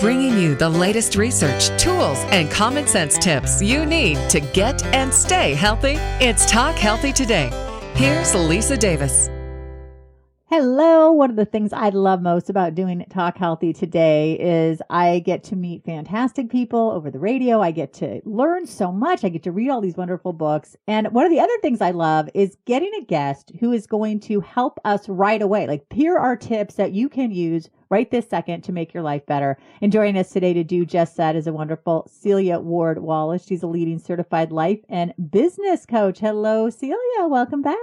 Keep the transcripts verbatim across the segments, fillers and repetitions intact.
bringing you the latest research, tools, and common sense tips you need to get and stay healthy. It's Talk Healthy Today. Here's Lisa Davis. Hello. One of the things I love most about doing Talk Healthy Today is I get to meet fantastic people over the radio. I get to learn so much. I get to read all these wonderful books. And one of the other things I love is getting a guest who is going to help us right away. Like, here are tips that you can use right this second to make your life better. And joining us today to do just that is a wonderful Celia Ward-Wallace. She's a leading certified life and business coach. Hello, Celia. Welcome back.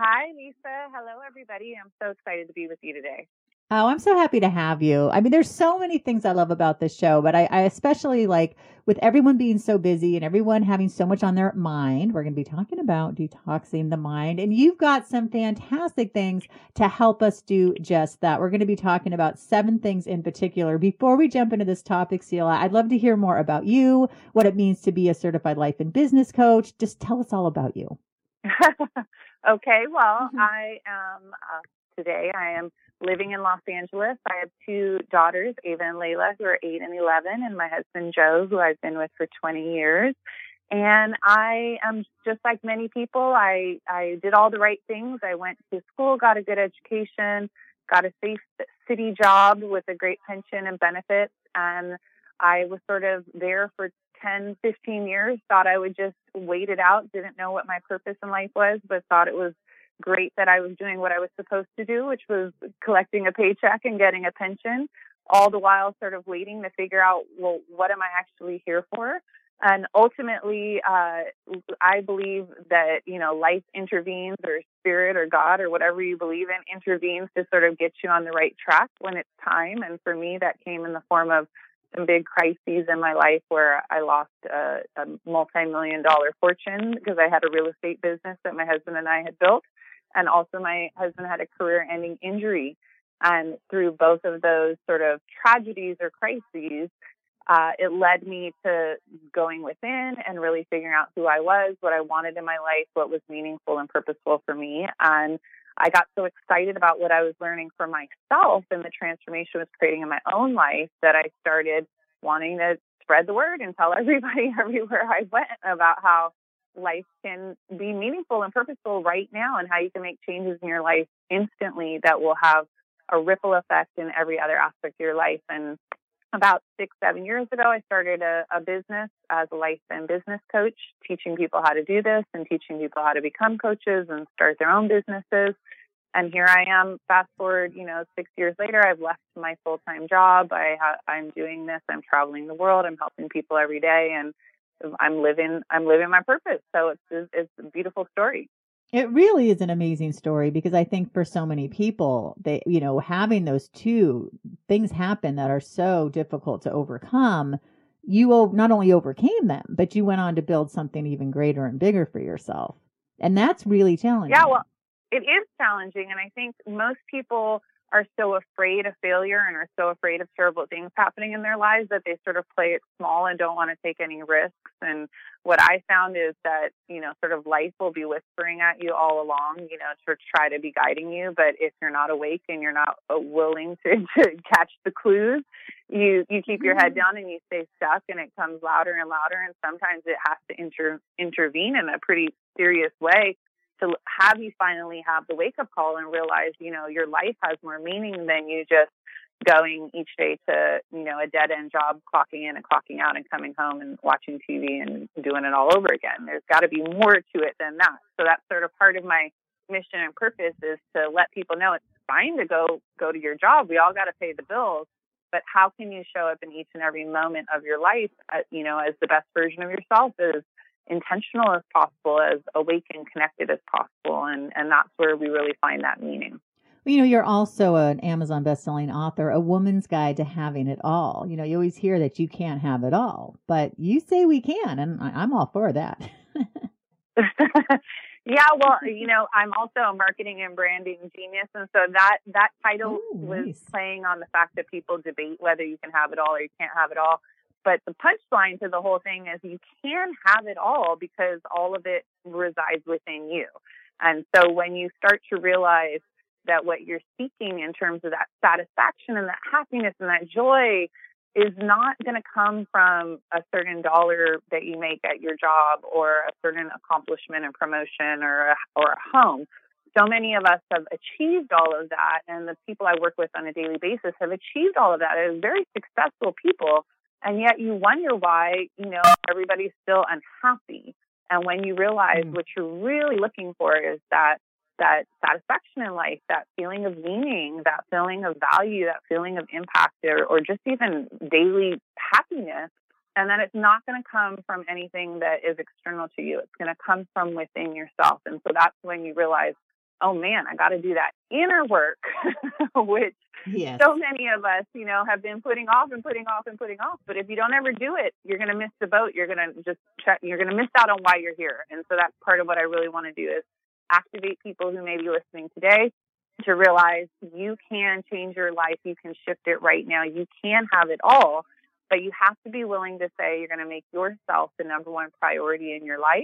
Hi, Lisa. Hello, everybody. I'm so excited to be with you today. Oh, I'm so happy to have you. I mean, there's so many things I love about this show, but I, I especially like, with everyone being so busy and everyone having so much on their mind, we're going to be talking about detoxing the mind. And you've got some fantastic things to help us do just that. We're going to be talking about seven things in particular. Before we jump into this topic, Celia, I'd love to hear more about you, what it means to be a certified life and business coach. Just tell us all about you. Okay, well, mm-hmm. I am, uh, today I am living in Los Angeles. I have two daughters, Ava and Layla, who are eight and eleven, and my husband, Joe, who I've been with for twenty years. And I am just like many people. I, I did all the right things. I went to school, got a good education, got a safe city job with a great pension and benefits. And I was sort of there for ten, fifteen years, thought I would just wait it out, didn't know what my purpose in life was, but thought it was great that I was doing what I was supposed to do, which was collecting a paycheck and getting a pension, all the while sort of waiting to figure out, well, what am I actually here for? And ultimately, uh, I believe that, you know, life intervenes, or spirit or God or whatever you believe in intervenes to sort of get you on the right track when it's time. And for me, that came in the form of some big crises in my life where I lost a, a multi-million dollar fortune because I had a real estate business that my husband and I had built. And also my husband had a career-ending injury. And through both of those sort of tragedies or crises, uh, it led me to going within and really figuring out who I was, what I wanted in my life, what was meaningful and purposeful for me. And I got so excited about what I was learning for myself and the transformation I was creating in my own life that I started wanting to spread the word and tell everybody everywhere I went about how life can be meaningful and purposeful right now and how you can make changes in your life instantly that will have a ripple effect in every other aspect of your life. And about six, seven years ago, I started a, a business as a life and business coach, teaching people how to do this and teaching people how to become coaches and start their own businesses. And here I am, fast forward, you know, six years later, I've left my full-time job. I ha- I'm doing this. I'm traveling the world. I'm helping people every day, and I'm living, I'm living my purpose. So it's, it's a beautiful story. It really is an amazing story, because I think for so many people, they, you know, having those two things happen that are so difficult to overcome, you not only overcame them, but you went on to build something even greater and bigger for yourself. And that's really challenging. Yeah, well, it is challenging. And I think most people are so afraid of failure and are so afraid of terrible things happening in their lives that they sort of play it small and don't want to take any risks. And what I found is that, you know, sort of life will be whispering at you all along, you know, to try to be guiding you. But if you're not awake and you're not willing to, to catch the clues, you, you keep your head down and you stay stuck, and it comes louder and louder. And sometimes it has to inter- intervene in a pretty serious way to have you finally have the wake-up call and realize, you know, your life has more meaning than you just going each day to, you know, a dead-end job, clocking in and clocking out and coming home and watching T V and doing it all over again. There's got to be more to it than that. So that's sort of part of my mission and purpose, is to let people know it's fine to go, go to your job. We all got to pay the bills. But how can you show up in each and every moment of your life, uh, you know, as the best version of yourself, is intentional as possible, as awake and connected as possible. And, and that's where we really find that meaning. Well, you know, you're also an Amazon bestselling author, A Woman's Guide to Having It All. You know, you always hear that you can't have it all, but you say we can, and I'm all for that. Yeah, well, you know, I'm also a marketing and branding genius. And so that, that title Ooh, was nice. Playing on the fact that people debate whether you can have it all or you can't have it all. But the punchline to the whole thing is you can have it all, because all of it resides within you. And so when you start to realize that what you're seeking in terms of that satisfaction and that happiness and that joy is not going to come from a certain dollar that you make at your job or a certain accomplishment and promotion or a, or a home. So many of us have achieved all of that, and the people I work with on a daily basis have achieved all of that. They're very successful people, and yet you wonder why, you know, everybody's still unhappy. And when you realize mm. what you're really looking for is that that satisfaction in life, that feeling of meaning, that feeling of value, that feeling of impact, or, or just even daily happiness, and then it's not going to come from anything that is external to you. It's going to come from within yourself. And so that's when you realize, oh man, I got to do that inner work, which yes. so many of us, you know, have been putting off and putting off and putting off. But if you don't ever do it, you're going to miss the boat. You're going to just check, you're going to miss out on why you're here. And so that's part of what I really want to do is activate people who may be listening today to realize you can change your life. You can shift it right now. You can have it all, but you have to be willing to say you're going to make yourself the number one priority in your life.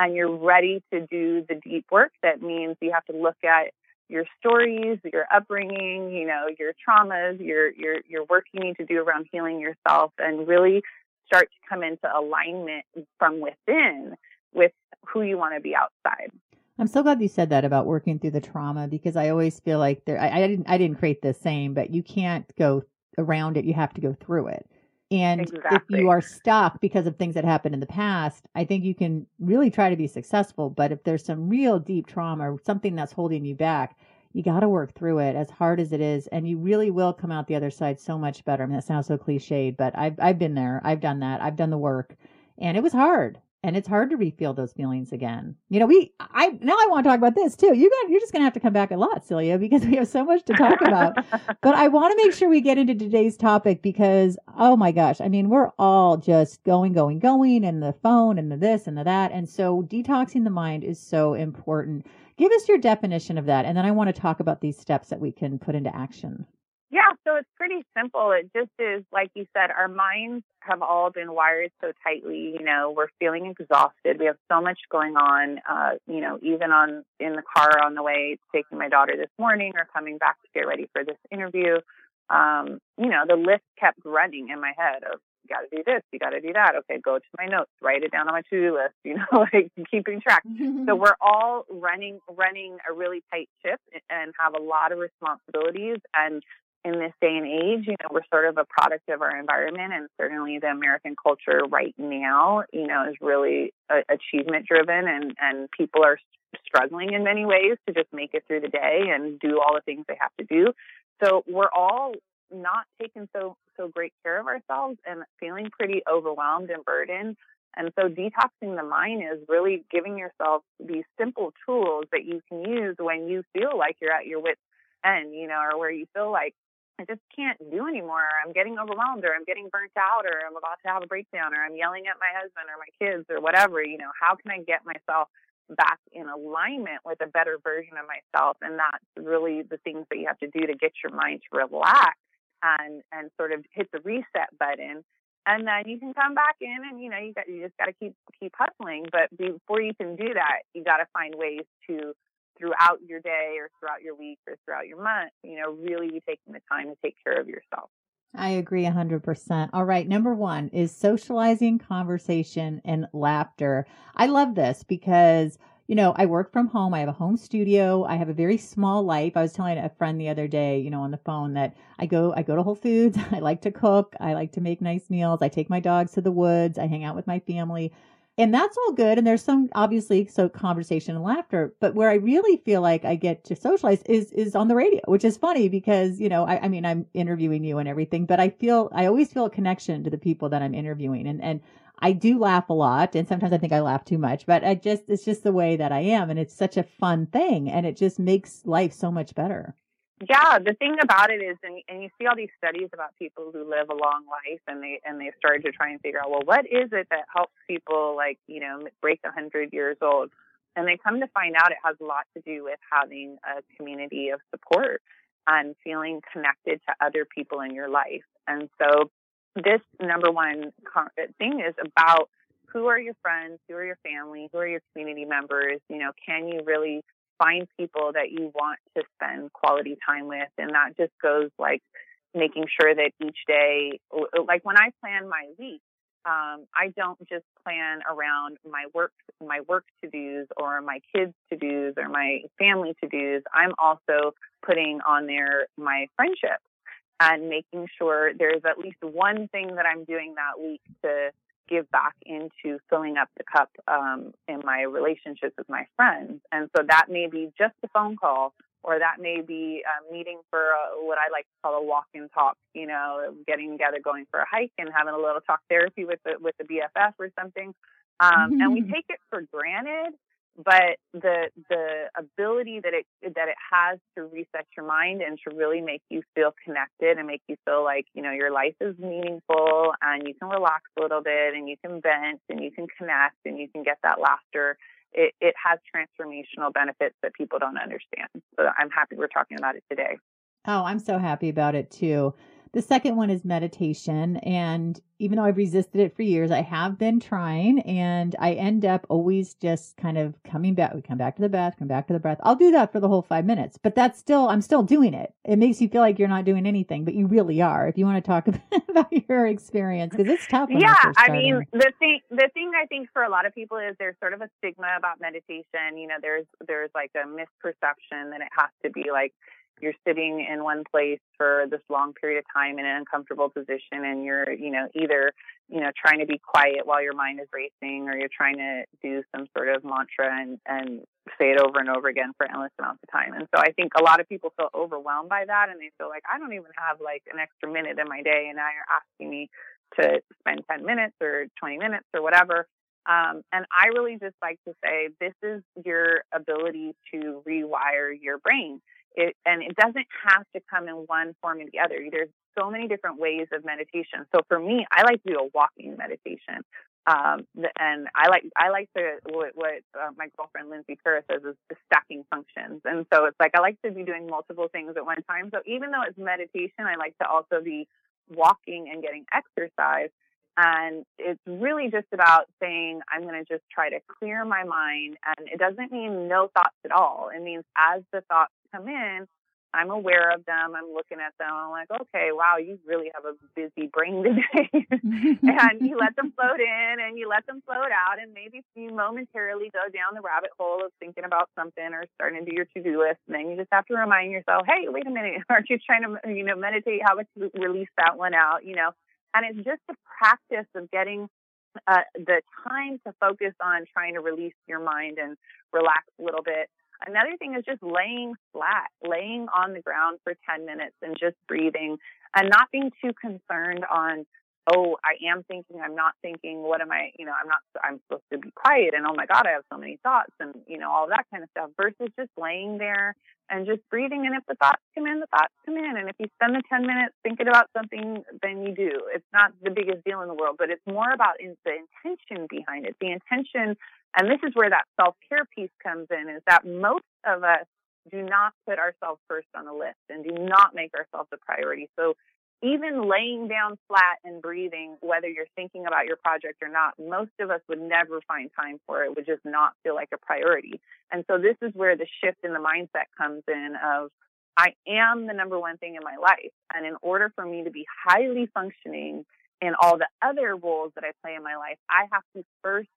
And you're ready to do the deep work. That means you have to look at your stories, your upbringing, you know, your traumas, your your your work you need to do around healing yourself, and really start to come into alignment from within with who you want to be outside. I'm so glad you said that about working through the trauma, because I always feel like there. I, I didn't I didn't create this saying, but you can't go around it. You have to go through it. And exactly. If you are stuck because of things that happened in the past, I think you can really try to be successful. But if there's some real deep trauma or something that's holding you back, you got to work through it as hard as it is. And you really will come out the other side so much better. I mean, that sounds so cliched, but I've, I've been there. I've done that. I've done the work, and it was hard, and it's hard to refeel those feelings again. You know, we, I, now I want to talk about this too. You got, you're just going to have to come back a lot, Celia, because we have so much to talk about, but I want to make sure we get into today's topic because, oh my gosh, I mean, we're all just going, going, going, and the phone and the this and the that. And so detoxing the mind is so important. Give us your definition of that. And then I want to talk about these steps that we can put into action. Yeah, so it's pretty simple. It just is, like you said, our minds have all been wired so tightly. You know, we're feeling exhausted. We have so much going on, uh, you know, even on in the car on the way, taking my daughter this morning or coming back to get ready for this interview. Um, you know, the list kept running in my head of, you got to do this, you got to do that. Okay, go to my notes, write it down on my to-do list, you know, like keeping track. So we're all running, running a really tight ship and have a lot of responsibilities. And in this day and age, you know, we're sort of a product of our environment, and certainly the American culture right now, you know, is really uh, achievement driven, and, and people are struggling in many ways to just make it through the day and do all the things they have to do. So we're all not taking so, so great care of ourselves and feeling pretty overwhelmed and burdened. And so detoxing the mind is really giving yourself these simple tools that you can use when you feel like you're at your wit's end, you know, or where you feel like, I just can't do anymore. I'm getting overwhelmed, or I'm getting burnt out, or I'm about to have a breakdown, or I'm yelling at my husband or my kids or whatever. You know, how can I get myself back in alignment with a better version of myself? And that's really the things that you have to do to get your mind to relax and, and sort of hit the reset button. And then you can come back in, and, you know, you got, you just got to keep, keep hustling. But before you can do that, you got to find ways to, throughout your day or throughout your week or throughout your month, you know, really be taking the time to take care of yourself. I agree one hundred percent. All right. Number one is socializing, conversation, and laughter. I love this because, you know, I work from home. I have a home studio. I have a very small life. I was telling a friend the other day, you know, on the phone that I go, I go to Whole Foods. I like to cook. I like to make nice meals. I take my dogs to the woods. I hang out with my family. And that's all good. And there's some, obviously, so conversation and laughter. But where I really feel like I get to socialize is is on the radio, which is funny because, you know, I, I mean, I'm interviewing you and everything, but I feel, I always feel a connection to the people that I'm interviewing. And, and I do laugh a lot. And sometimes I think I laugh too much, but I just, it's just the way that I am. And it's such a fun thing. And it just makes life so much better. Yeah, the thing about it is, and, and you see all these studies about people who live a long life, and they and they started to try and figure out, well, what is it that helps people, like, you know, break one hundred years old? And they come to find out it has a lot to do with having a community of support and feeling connected to other people in your life. And so this number one thing is about who are your friends, who are your family, who are your community members? You know, can you really find people that you want to spend quality time with? And that just goes like, making sure that each day, like when I plan my week, um, I don't just plan around my work, my work to-dos or my kids to-dos or my family to-dos. I'm also putting on there my friendships and making sure there's at least one thing that I'm doing that week to give back into filling up the cup um, in my relationships with my friends. And so that may be just a phone call, or that may be a meeting for a, what I like to call a walk and talk, you know, getting together, going for a hike and having a little talk therapy with the, with the B F F or something. Um, mm-hmm. And we take it for granted, but the the ability that it that it has to reset your mind and to really make you feel connected and make you feel like, you know, your life is meaningful and you can relax a little bit and you can vent and you can connect and you can get that laughter. It, it has transformational benefits that people don't understand. So I'm happy we're talking about it today. Oh, I'm so happy about it too. The second one is meditation. And even though I've resisted it for years, I have been trying, and I end up always just kind of coming back. We come back to the breath, come back to the breath. I'll do that for the whole five minutes, but that's still, I'm still doing it. It makes you feel like you're not doing anything, but you really are. If you want to talk about your experience, because it's tough. Yeah. I mean, the thing, the thing I think for a lot of people is there's sort of a stigma about meditation. You know, there's, there's like a misperception that it has to be like, you're sitting in one place for this long period of time in an uncomfortable position, and you're, you know, either, you know, trying to be quiet while your mind is racing, or you're trying to do some sort of mantra and, and say it over and over again for endless amounts of time. And so I think a lot of people feel overwhelmed by that, and they feel like, I don't even have like an extra minute in my day, and now you're asking me to spend ten minutes or twenty minutes or whatever. Um, and I really just like to say, this is your ability to rewire your brain. It, and it doesn't have to come in one form or the other. There's so many different ways of meditation. So for me, I like to do a walking meditation. Um, and I like I like to, what, what uh, my girlfriend Lindsay Curra says is the stacking functions. And so it's like I like to be doing multiple things at one time. So even though it's meditation, I like to also be walking and getting exercise. And it's really just about saying, I'm going to just try to clear my mind. And it doesn't mean no thoughts at all. It means as the thoughts come in, I'm aware of them. I'm looking at them. I'm like, okay, wow, you really have a busy brain today. And you let them float in and you let them float out. And maybe you momentarily go down the rabbit hole of thinking about something or starting to do your to-do list. And then you just have to remind yourself, hey, wait a minute. Aren't you trying to, you know, meditate? How about you release that one out, you know? And it's just the practice of getting uh, the time to focus on trying to release your mind and relax a little bit. Another thing is just laying flat, laying on the ground for ten minutes and just breathing and not being too concerned on, oh, I am thinking, I'm not thinking, what am I, you know, I'm not, I'm supposed to be quiet and oh my God, I have so many thoughts and, you know, all that kind of stuff versus just laying there and just breathing. And if the thoughts come in, the thoughts come in. And if you spend the ten minutes thinking about something, then you do. It's not the biggest deal in the world, but it's more about the intention behind it, the intention. And this is where that self-care piece comes in, is that most of us do not put ourselves first on the list and do not make ourselves a priority. So even laying down flat and breathing, whether you're thinking about your project or not, most of us would never find time for it, would just not feel like a priority. And so this is where the shift in the mindset comes in of, I am the number one thing in my life. And in order for me to be highly functioning in all the other roles that I play in my life, I have to first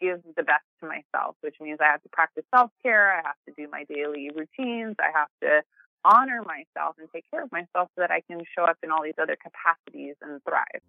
give the best to myself, which means I have to practice self-care. I have to do my daily routines. I have to honor myself and take care of myself so that I can show up in all these other capacities and thrive.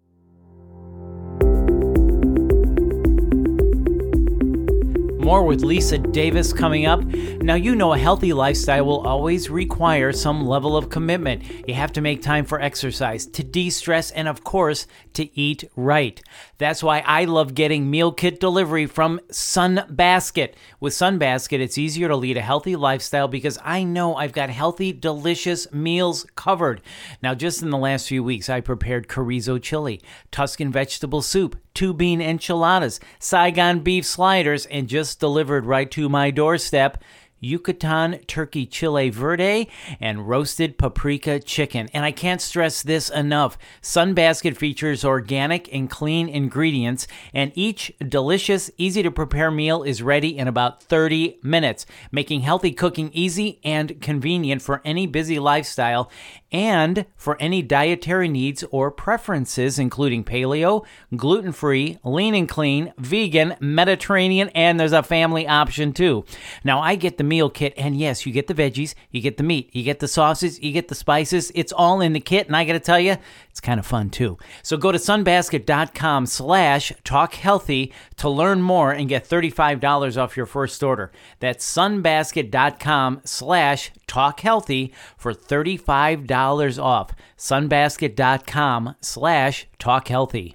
More with Lisa Davis coming up. Now, you know a healthy lifestyle will always require some level of commitment. You have to make time for exercise, to de-stress, and of course, to eat right. That's why I love getting meal kit delivery from Sun Basket. With Sun Basket, it's easier to lead a healthy lifestyle because I know I've got healthy, delicious meals covered. Now, just in the last few weeks, I prepared chorizo chili, Tuscan vegetable soup, two bean enchiladas, Saigon beef sliders, and just delivered right to my doorstep, Yucatan turkey chile verde, and roasted paprika chicken. And I can't stress this enough. Sunbasket features organic and clean ingredients, and each delicious, easy-to-prepare meal is ready in about thirty minutes, making healthy cooking easy and convenient for any busy lifestyle. and for any dietary needs or preferences, including paleo, gluten-free, lean and clean, vegan, Mediterranean, and there's a family option too. Now, I get the meal kit, and yes, you get the veggies, you get the meat, you get the sauces, you get the spices. It's all in the kit, and I got to tell you, it's kind of fun too. So go to sunbasket.com slash talkhealthy to learn more and get thirty-five dollars off your first order. That's sunbasket.com slash talkhealthy for thirty-five dollars off. sunbasket.com slash talkhealthy.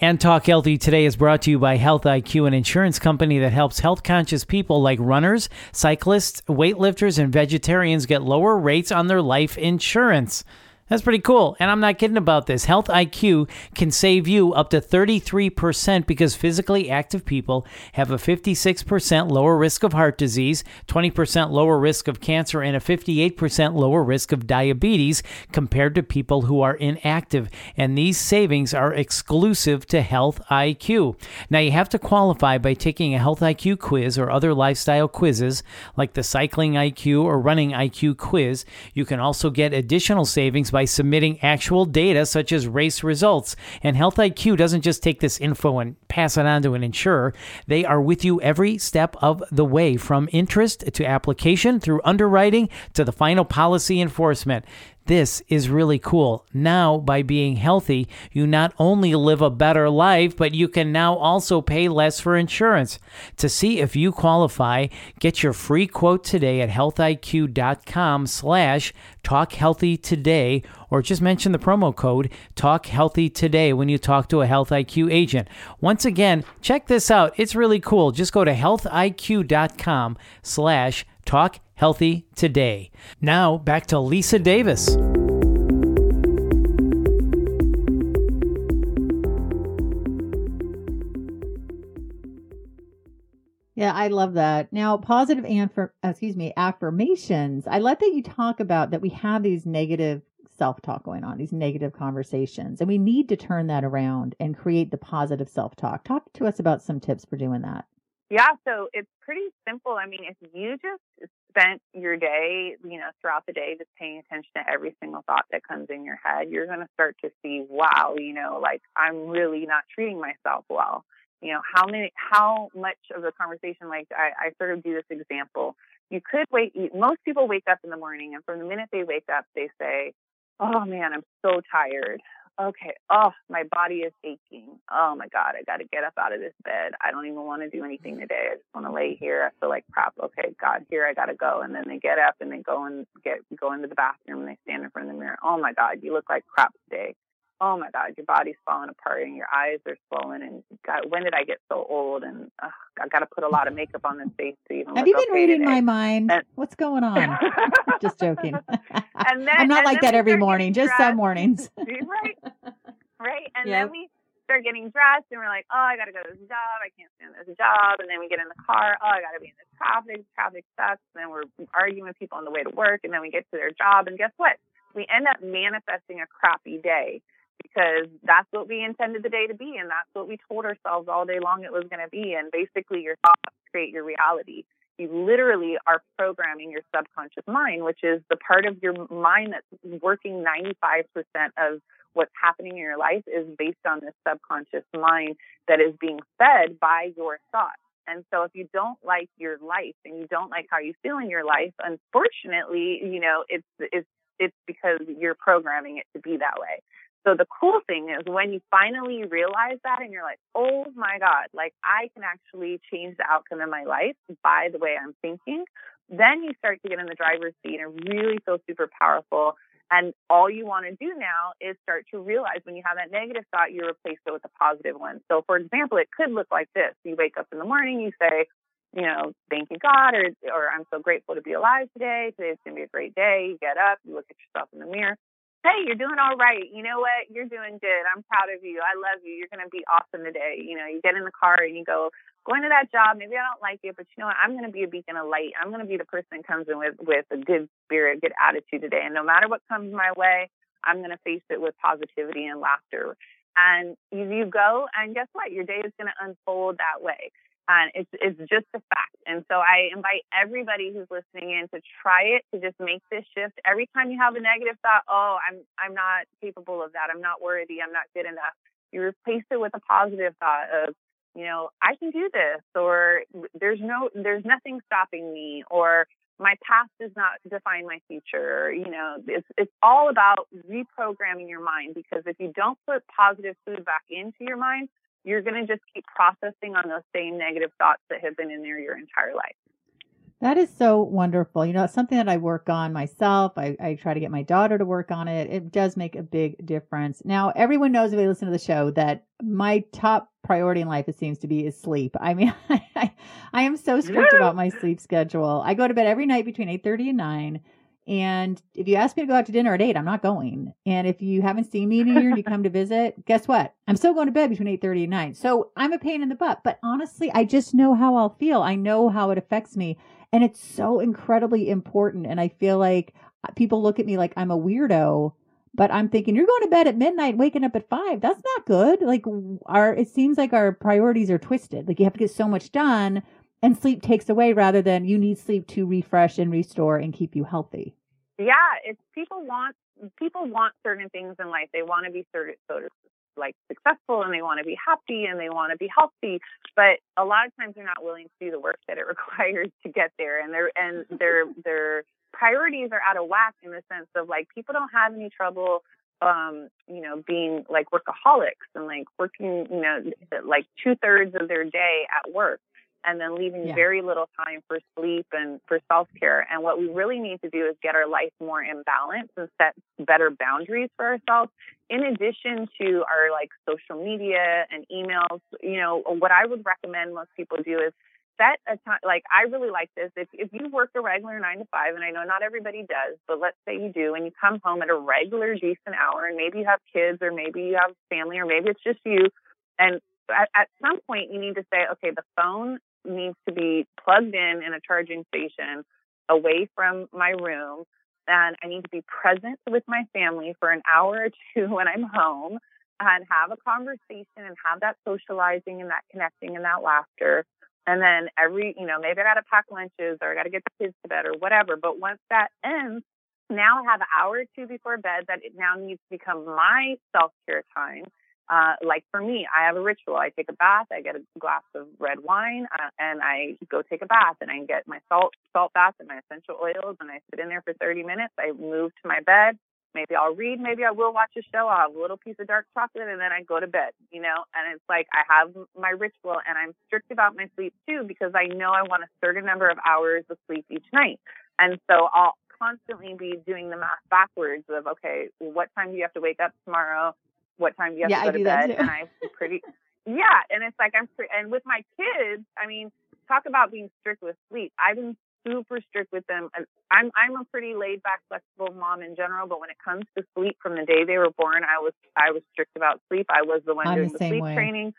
And Talk Healthy today is brought to you by Health I Q, an insurance company that helps health-conscious people like runners, cyclists, weightlifters, and vegetarians get lower rates on their life insurance. That's pretty cool, and I'm not kidding about this. Health I Q can save you up to thirty-three percent because physically active people have a fifty-six percent lower risk of heart disease, twenty percent lower risk of cancer, and a fifty-eight percent lower risk of diabetes compared to people who are inactive, and these savings are exclusive to Health I Q. Now, you have to qualify by taking a Health I Q quiz or other lifestyle quizzes like the Cycling I Q or Running I Q quiz. You can also get additional savings by by submitting actual data such as race results. And Health I Q doesn't just take this info and pass it on to an insurer. They are with you every step of the way, from interest to application through underwriting to the final policy enforcement. This is really cool. Now, by being healthy, you not only live a better life, but you can now also pay less for insurance. To see if you qualify, get your free quote today at healthiq.com slash talkhealthytoday, or just mention the promo code TALKHEALTHYTODAY when you talk to a Health I Q agent. Once again, check this out. It's really cool. Just go to healthiq.com slash talkhealthytoday. Healthy today. Now back to Lisa Davis. Yeah, I love that. Now, positive anf- excuse me, affirmations. I love that you talk about that we have these negative self-talk going on, these negative conversations, and we need to turn that around and create the positive self-talk. Talk to us about some tips for doing that. Yeah, so it's pretty simple. I mean, if you just spent your day, you know, throughout the day, just paying attention to every single thought that comes in your head, you're going to start to see, wow, you know, like I'm really not treating myself well. You know, how many, how much of the conversation, like I, I sort of do this example. You could wait. Most people wake up in the morning, and from the minute they wake up, they say, oh man, I'm so tired. Okay, oh, my body is aching. Oh, my God, I got to get up out of this bed. I don't even want to do anything today. I just want to lay here. I feel like crap. Okay, God, here I got to go. And then they get up and they go and get go into the bathroom and they stand in front of the mirror. Oh, my God, you look like crap today. Oh, my God, your body's falling apart and your eyes are swollen. And God, when did I get so old? And uh, I got to put a lot of makeup on this face to even look okay today. Have you been reading my mind? And, what's going on? Just joking. And then, I'm not and like that every morning, just some mornings. Right, right. And yep. Then we start getting dressed and we're like, oh, I got to go to this job. I can't stand this job. And then we get in the car. Oh, I got to be in the traffic. Traffic sucks. And then we're arguing with people on the way to work. And then we get to their job. And guess what? We end up manifesting a crappy day, because that's what we intended the day to be, and that's what we told ourselves all day long it was going to be. And basically, your thoughts create your reality. You literally are programming your subconscious mind, which is the part of your mind that's working ninety-five percent of what's happening in your life is based on this subconscious mind that is being fed by your thoughts. And so if you don't like your life and you don't like how you feel in your life, unfortunately, you know, it's it's it's because you're programming it to be that way. So the cool thing is when you finally realize that and you're like, oh my God, like I can actually change the outcome in my life by the way I'm thinking, then you start to get in the driver's seat and really feel super powerful. And all you want to do now is start to realize when you have that negative thought, you replace it with a positive one. So for example, it could look like this. You wake up in the morning, you say, you know, thank you, God, or, or I'm so grateful to be alive today. Today's going to be a great day. You get up, you look at yourself in the mirror. Hey, you're doing all right. You know what? You're doing good. I'm proud of you. I love you. You're going to be awesome today. You know, you get in the car and you go, going to that job. Maybe I don't like it, but you know what? I'm going to be a beacon of light. I'm going to be the person that comes in with, with a good spirit, good attitude today. And no matter what comes my way, I'm going to face it with positivity and laughter. And you, you go, and guess what? Your day is going to unfold that way. And it's, it's just a fact. And so I invite everybody who's listening in to try it, to just make this shift. Every time you have a negative thought, oh, I'm I'm not capable of that. I'm not worthy. I'm not good enough. You replace it with a positive thought of, you know, I can do this, or there's no, there's nothing stopping me, or my past does not define my future. You know, it's it's all about reprogramming your mind, because if you don't put positive food back into your mind, you're going to just keep processing on those same negative thoughts that have been in there your entire life. That is so wonderful. You know, it's something that I work on myself. I, I try to get my daughter to work on it. It does make a big difference. Now, everyone knows if they listen to the show that my top priority in life, it seems to be, is sleep. I mean, I, I am so strict about my sleep schedule. I go to bed every night between eight thirty and nine. And if you ask me to go out to dinner at eight, I'm not going. And if you haven't seen me in a year and you come to visit, guess what? I'm still going to bed between eight thirty and nine. So I'm a pain in the butt. But honestly, I just know how I'll feel. I know how it affects me. And it's so incredibly important. And I feel like people look at me like I'm a weirdo, but I'm thinking, you're going to bed at midnight, waking up at five. That's not good. Like our, it seems like our priorities are twisted. Like you have to get so much done and sleep takes away, rather than you need sleep to refresh and restore and keep you healthy. Yeah, it's people want people want certain things in life. They want to be sort of like successful, and they want to be happy, and they want to be healthy. But a lot of times, they're not willing to do the work that it requires to get there, and their and their their priorities are out of whack, in the sense of like people don't have any trouble, um, you know, being like workaholics and like working, you know, like two thirds of their day at work, and then leaving yeah. very little time for sleep and for self-care. And what we really need to do is get our life more in balance and set better boundaries for ourselves, in addition to our like social media and emails. You know, what I would recommend most people do is set a time. Like, I really like this. If, if you work a regular nine to five, and I know not everybody does, but let's say you do, and you come home at a regular decent hour, and maybe you have kids, or maybe you have family, or maybe it's just you. And at, at some point you need to say, okay, the phone needs to be plugged in in a charging station away from my room, and I need to be present with my family for an hour or two when I'm home, and have a conversation and have that socializing and that connecting and that laughter. And then every, you know, maybe I got to pack lunches, or I got to get the kids to bed, or whatever. But once that ends, now I have an hour or two before bed that it now needs to become my self-care time. Uh, like for me, I have a ritual. I take a bath, I get a glass of red wine, uh, and I go take a bath, and I get my salt salt bath and my essential oils, and I sit in there for thirty minutes. I move to my bed. Maybe I'll read. Maybe I will watch a show. I'll have a little piece of dark chocolate, and then I go to bed, you know, and it's like I have my ritual, and I'm strict about my sleep too, because I know I want a certain number of hours of sleep each night. And so I'll constantly be doing the math backwards of, okay, what time do you have to wake up tomorrow? What time do you have yeah, to go I to bed? And I'm pretty, yeah. And it's like, I'm, pre- and with my kids, I mean, talk about being strict with sleep. I've been super strict with them. I'm, I'm a pretty laid back, flexible mom in general, but when it comes to sleep, from the day they were born, I was, I was strict about sleep. I was the one I'm doing the, the sleep way. training.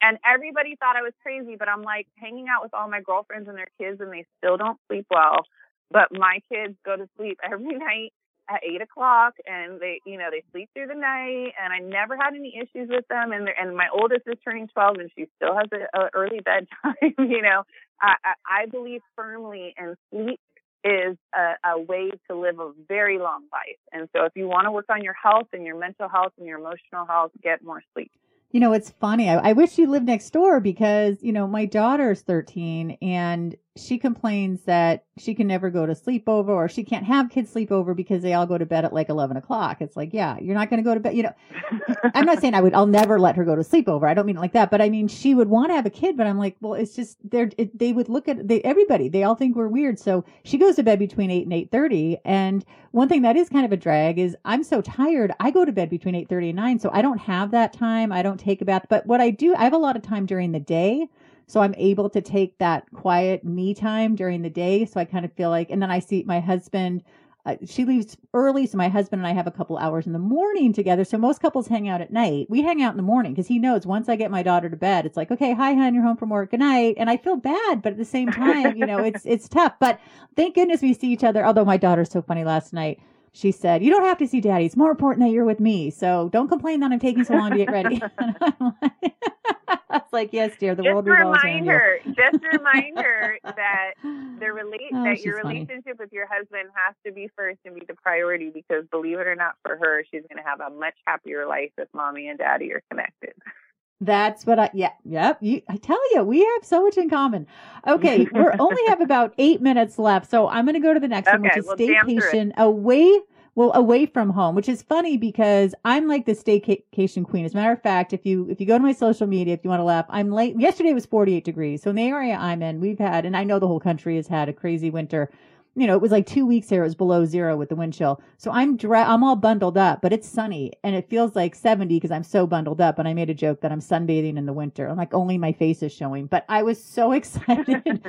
And everybody thought I was crazy, but I'm like hanging out with all my girlfriends and their kids, and they still don't sleep well, but my kids go to sleep every night at eight o'clock, and they, you know, they sleep through the night, and I never had any issues with them. And and my oldest is turning twelve, and she still has a, a early bedtime. You know, I, I, I believe firmly in sleep is a, a way to live a very long life. And so if you want to work on your health and your mental health and your emotional health, get more sleep. You know, it's funny. I, I wish you lived next door, because, you know, my daughter's thirteen, and she complains that she can never go to sleepover, or she can't have kids sleep over because they all go to bed at like eleven o'clock. It's like, yeah, you're not going to go to bed. You know, I'm not saying I would, I'll never let her go to sleepover. I don't mean it like that, but I mean, she would want to have a kid, but I'm like, well, it's just, they're, it, they would look at they, everybody, they all think we're weird. So she goes to bed between eight and eight thirty. And one thing that is kind of a drag is I'm so tired. I go to bed between eight thirty and nine. So I don't have that time. I don't take a bath, but what I do, I have a lot of time during the day. So I'm able to take that quiet me time during the day. So I kind of feel like, and then I see my husband, uh, she leaves early. So my husband and I have a couple hours in the morning together. So most couples hang out at night. We hang out in the morning because he knows once I get my daughter to bed, it's like, okay, hi, hon, you're home from work. Good night. And I feel bad, but at the same time, you know, it's, it's tough, but thank goodness we see each other. Although my daughter's so funny last night. She said, you don't have to see daddy. It's more important that you're with me. So don't complain that I'm taking so long to get ready. And I'm like, like, yes, dear, the just world revolves around her, you. Just remind her that the relate oh, that your relationship funny. with your husband has to be first and be the priority, because believe it or not, for her, she's going to have a much happier life if mommy and daddy are connected. That's what I, yeah, yep. You, I tell you, we have so much in common. Okay. We only have about eight minutes left. So I'm going to go to the next okay, one, which is well, staycation away, well, away from home, which is funny because I'm like the staycation queen. As a matter of fact, if you, if you go to my social media, if you want to laugh, I'm late. Yesterday was forty-eight degrees. So in the area I'm in, we've had, and I know the whole country has had a crazy winter. You know, it was like two weeks here. It was below zero with the wind chill. So I'm dra- I'm all bundled up, but it's sunny and it feels like seventy because I'm so bundled up. And I made a joke that I'm sunbathing in the winter. I'm like, only my face is showing, but I was so excited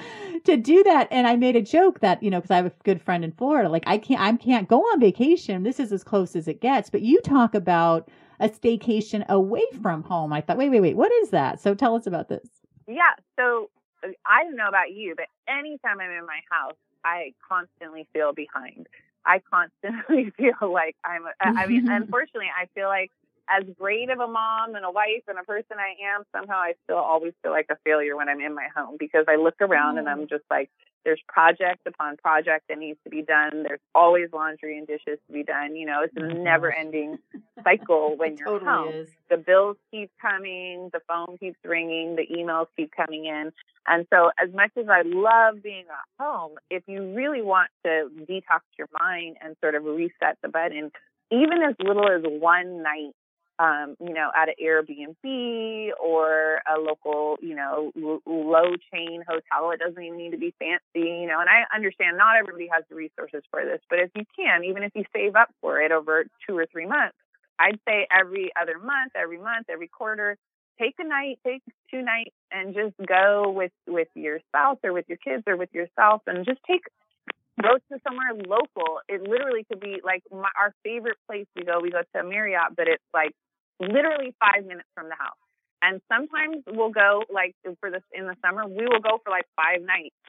to do that. And I made a joke that, you know, because I have a good friend in Florida, like I can't, I can't go on vacation. This is as close as it gets, but you talk about a staycation away from home. I thought, wait, wait, wait, what is that? So tell us about this. Yeah. So I don't know about you, but anytime I'm in my house, I constantly feel behind. I constantly feel like I'm, a, I mean, unfortunately, I feel like as great of a mom and a wife and a person I am, somehow I still always feel like a failure when I'm in my home, because I look around and I'm just like, there's project upon project that needs to be done. There's always laundry and dishes to be done. You know, it's a never ending cycle when you're totally home. Is. The bills keep coming. The phone keeps ringing. The emails keep coming in. And so as much as I love being at home, if you really want to detox your mind and sort of reset the button, even as little as one night, Um, you know, at an Airbnb or a local, you know, l- low chain hotel. It doesn't even need to be fancy, you know, and I understand not everybody has the resources for this, but if you can, even if you save up for it over two or three months, I'd say every other month, every month, every quarter, take a night, take two nights and just go with, with your spouse or with your kids or with yourself and just take Go to somewhere local. It literally could be like my, our favorite place we go. We go to a Marriott, but it's like literally five minutes from the house. And sometimes we'll go like for this in the summer, we will go for like five nights.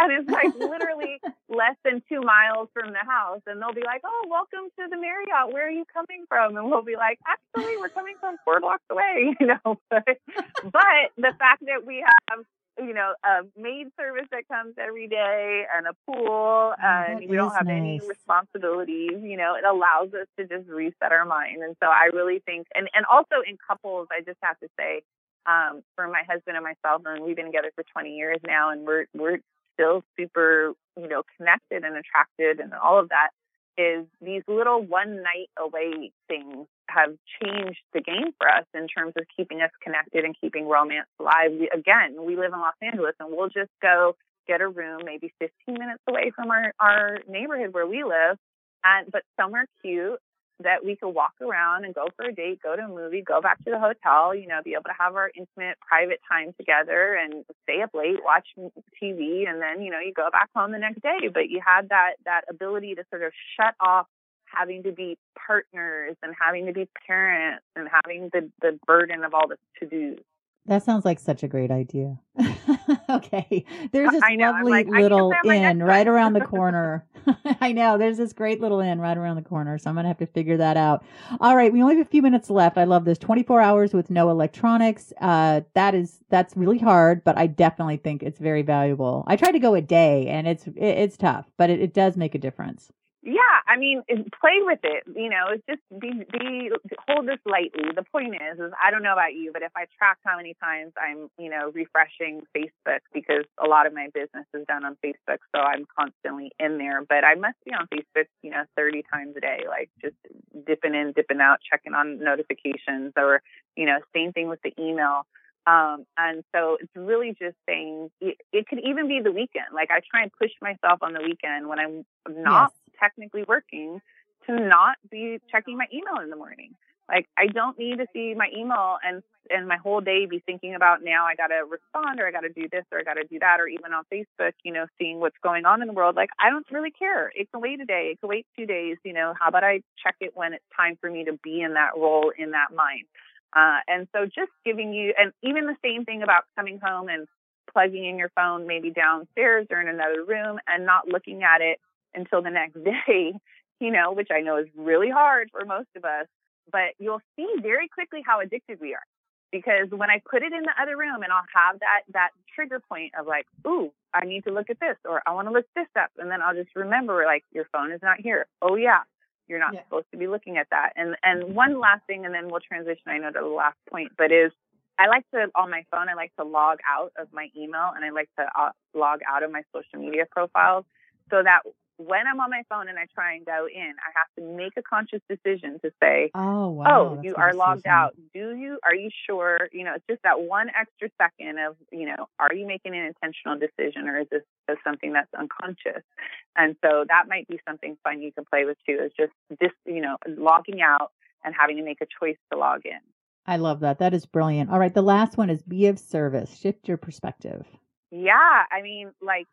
And it's like literally less than two miles from the house. And they'll be like, oh, welcome to the Marriott. Where are you coming from? And we'll be like, actually, we're coming from four blocks away, you know. But, but the fact that we have, you know, a maid service that comes every day and a pool, uh, and we don't have nice. any responsibilities, you know, it allows us to just reset our mind. And so I really think, and, and also in couples, I just have to say, um, for my husband and myself, and we've been together for twenty years now, and we're, we're still super, you know, connected and attracted and all of that, is these little one night away things have changed the game for us in terms of keeping us connected and keeping romance alive. We, again, we live in Los Angeles, and we'll just go get a room maybe fifteen minutes away from our, our neighborhood where we live, and but somewhere cute that we can walk around and go for a date, go to a movie, go back to the hotel, you know, be able to have our intimate private time together and stay up late, watch T V. And then, you know, you go back home the next day, but you had that, that ability to sort of shut off having to be partners and having to be parents and having the, the burden of all the to-dos. That sounds like such a great idea. Okay. There's this know, lovely like, little inn right around the corner. I know. There's this great little inn right around the corner. So I'm going to have to figure that out. All right. We only have a few minutes left. I love this. twenty-four hours with no electronics. Uh, that is, that's really hard, but I definitely think it's very valuable. I tried to go a day and it's, it, it's tough, but it, it does make a difference. Yeah, I mean, play with it, you know, it's just be, be, hold this lightly. The point is, is I don't know about you, but if I track how many times I'm, you know, refreshing Facebook, because a lot of my business is done on Facebook, so I'm constantly in there, but I must be on Facebook, you know, thirty times a day, like just dipping in, dipping out, checking on notifications, or, you know, same thing with the email. Um, and so it's really just saying it, it could even be the weekend. Like I try and push myself on the weekend when I'm not yes. technically working to not be checking my email in the morning. Like I don't need to see my email and, and my whole day be thinking about now I got to respond or I got to do this or I got to do that, or even on Facebook, you know, seeing what's going on in the world. Like I don't really care. It can wait a day. It can wait two days. You know, how about I check it when it's time for me to be in that role, in that mind. Uh, and so just giving you, and even the same thing about coming home and plugging in your phone, maybe downstairs or in another room, and not looking at it until the next day, you know, which I know is really hard for most of us, but you'll see very quickly how addicted we are. because when I put it in the other room and I'll have that, that trigger point of like, ooh, I need to look at this, or I want to look this up. And then I'll just remember, like, your phone is not here. Oh yeah. You're not yeah. supposed to be looking at that. And, and one last thing, and then we'll transition, I know, to the last point, but is I like to, on my phone, I like to log out of my email, and I like to uh, log out of my social media profiles, so that when I'm on my phone and I try and go in, I have to make a conscious decision to say, oh, wow, oh you are logged out. Do you, are you sure? You know, it's just that one extra second of, you know, are you making an intentional decision, or is this just something that's unconscious? And so that might be something fun you can play with too, is just this, you know, logging out and having to make a choice to log in. I love that. That is brilliant. All right. The last one is be of service. Shift your perspective. Yeah. I mean, like,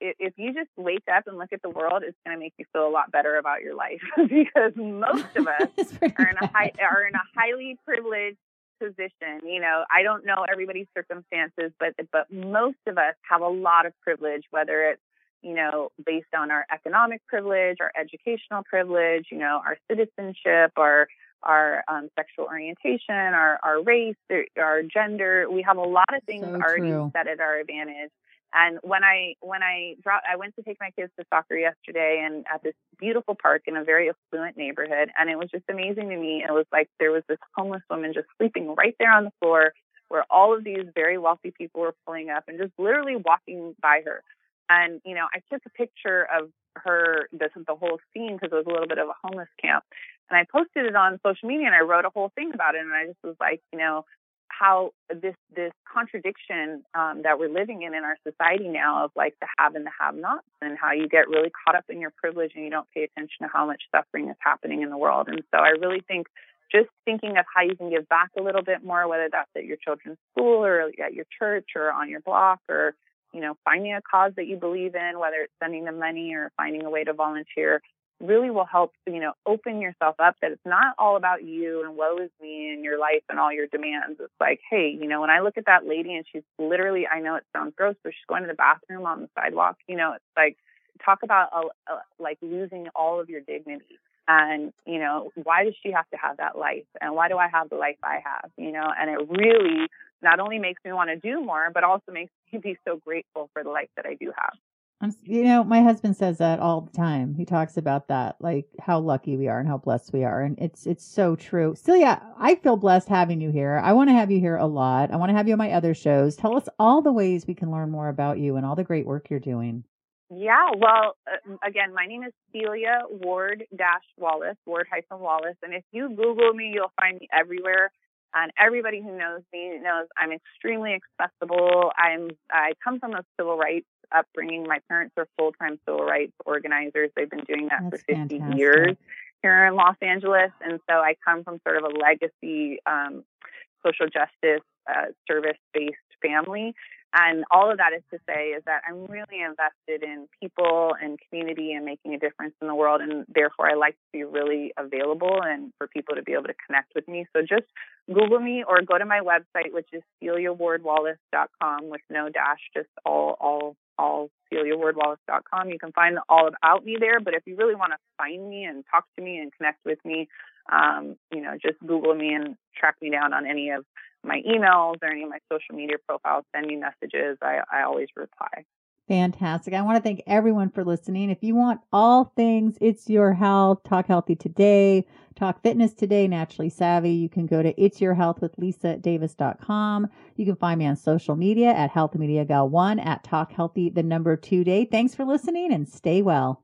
if you just wake up and look at the world, it's going to make you feel a lot better about your life, because most of us are in a high, are in a highly privileged position. You know, I don't know everybody's circumstances, but but most of us have a lot of privilege, whether it's, you know, based on our economic privilege, our educational privilege, you know, our citizenship, our our um, sexual orientation, our, our race, our gender. We have a lot of things so already true. set at our advantage. And when I, when I dropped, I went to take my kids to soccer yesterday, and at this beautiful park in a very affluent neighborhood. And it was just amazing to me. It was like, there was this homeless woman just sleeping right there on the floor, where all of these very wealthy people were pulling up and just literally walking by her. And, you know, I took a picture of her, this, the whole scene, because it was a little bit of a homeless camp. And I posted it on social media, and I wrote a whole thing about it. And I just was like, you know, how this this contradiction um, that we're living in in our society now, of like the have and the have-nots, and how you get really caught up in your privilege and you don't pay attention to how much suffering is happening in the world. And so I really think just thinking of how you can give back a little bit more, whether that's at your children's school or at your church or on your block, or, you know, finding a cause that you believe in, whether it's sending them money or finding a way to volunteer, really will help, you know, open yourself up that it's not all about you and woe is me and your life and all your demands. It's like, hey, you know, when I look at that lady and she's literally, I know it sounds gross, but she's going to the bathroom on the sidewalk, you know, it's like, talk about a, a, like losing all of your dignity. And, you know, why does she have to have that life? And why do I have the life I have? You know, and it really not only makes me want to do more, but also makes me be so grateful for the life that I do have. I'm, you know, my husband says that all the time. He talks about that, like how lucky we are and how blessed we are. And it's, it's so true. Celia, I feel blessed having you here. I want to have you here a lot. I want to have you on my other shows. Tell us all the ways we can learn more about you and all the great work you're doing. Yeah. Well, uh, again, my name is Celia Ward-Wallace, Ward-Wallace. And if you Google me, you'll find me everywhere. And everybody who knows me knows I'm extremely accessible. I'm, I come from a civil rights upbringing. My parents are full-time civil rights organizers. They've been doing that That's for fifty fantastic. years here in Los Angeles. And so I come from sort of a legacy um, social justice uh, service-based family. And all of that is to say is that I'm really invested in people and community and making a difference in the world. And therefore, I like to be really available and for people to be able to connect with me. So just Google me or go to my website, which is Celia Ward Wallace dot com with no dash, just all, all, all Celia Ward Wallace dot com. You can find all about me there. But if you really want to find me and talk to me and connect with me, um, you know, just Google me and track me down on any of my emails or any of my social media profiles. Send me messages. I, I always reply. Fantastic. I want to thank everyone for listening. If you want all things It's Your Health, Talk Healthy Today, Talk Fitness Today, Naturally Savvy, you can go to its your health with lisa davis dot com. You can find me on social media at Health Media Gal one, at Talk Healthy the number two day. Thanks for listening and stay well.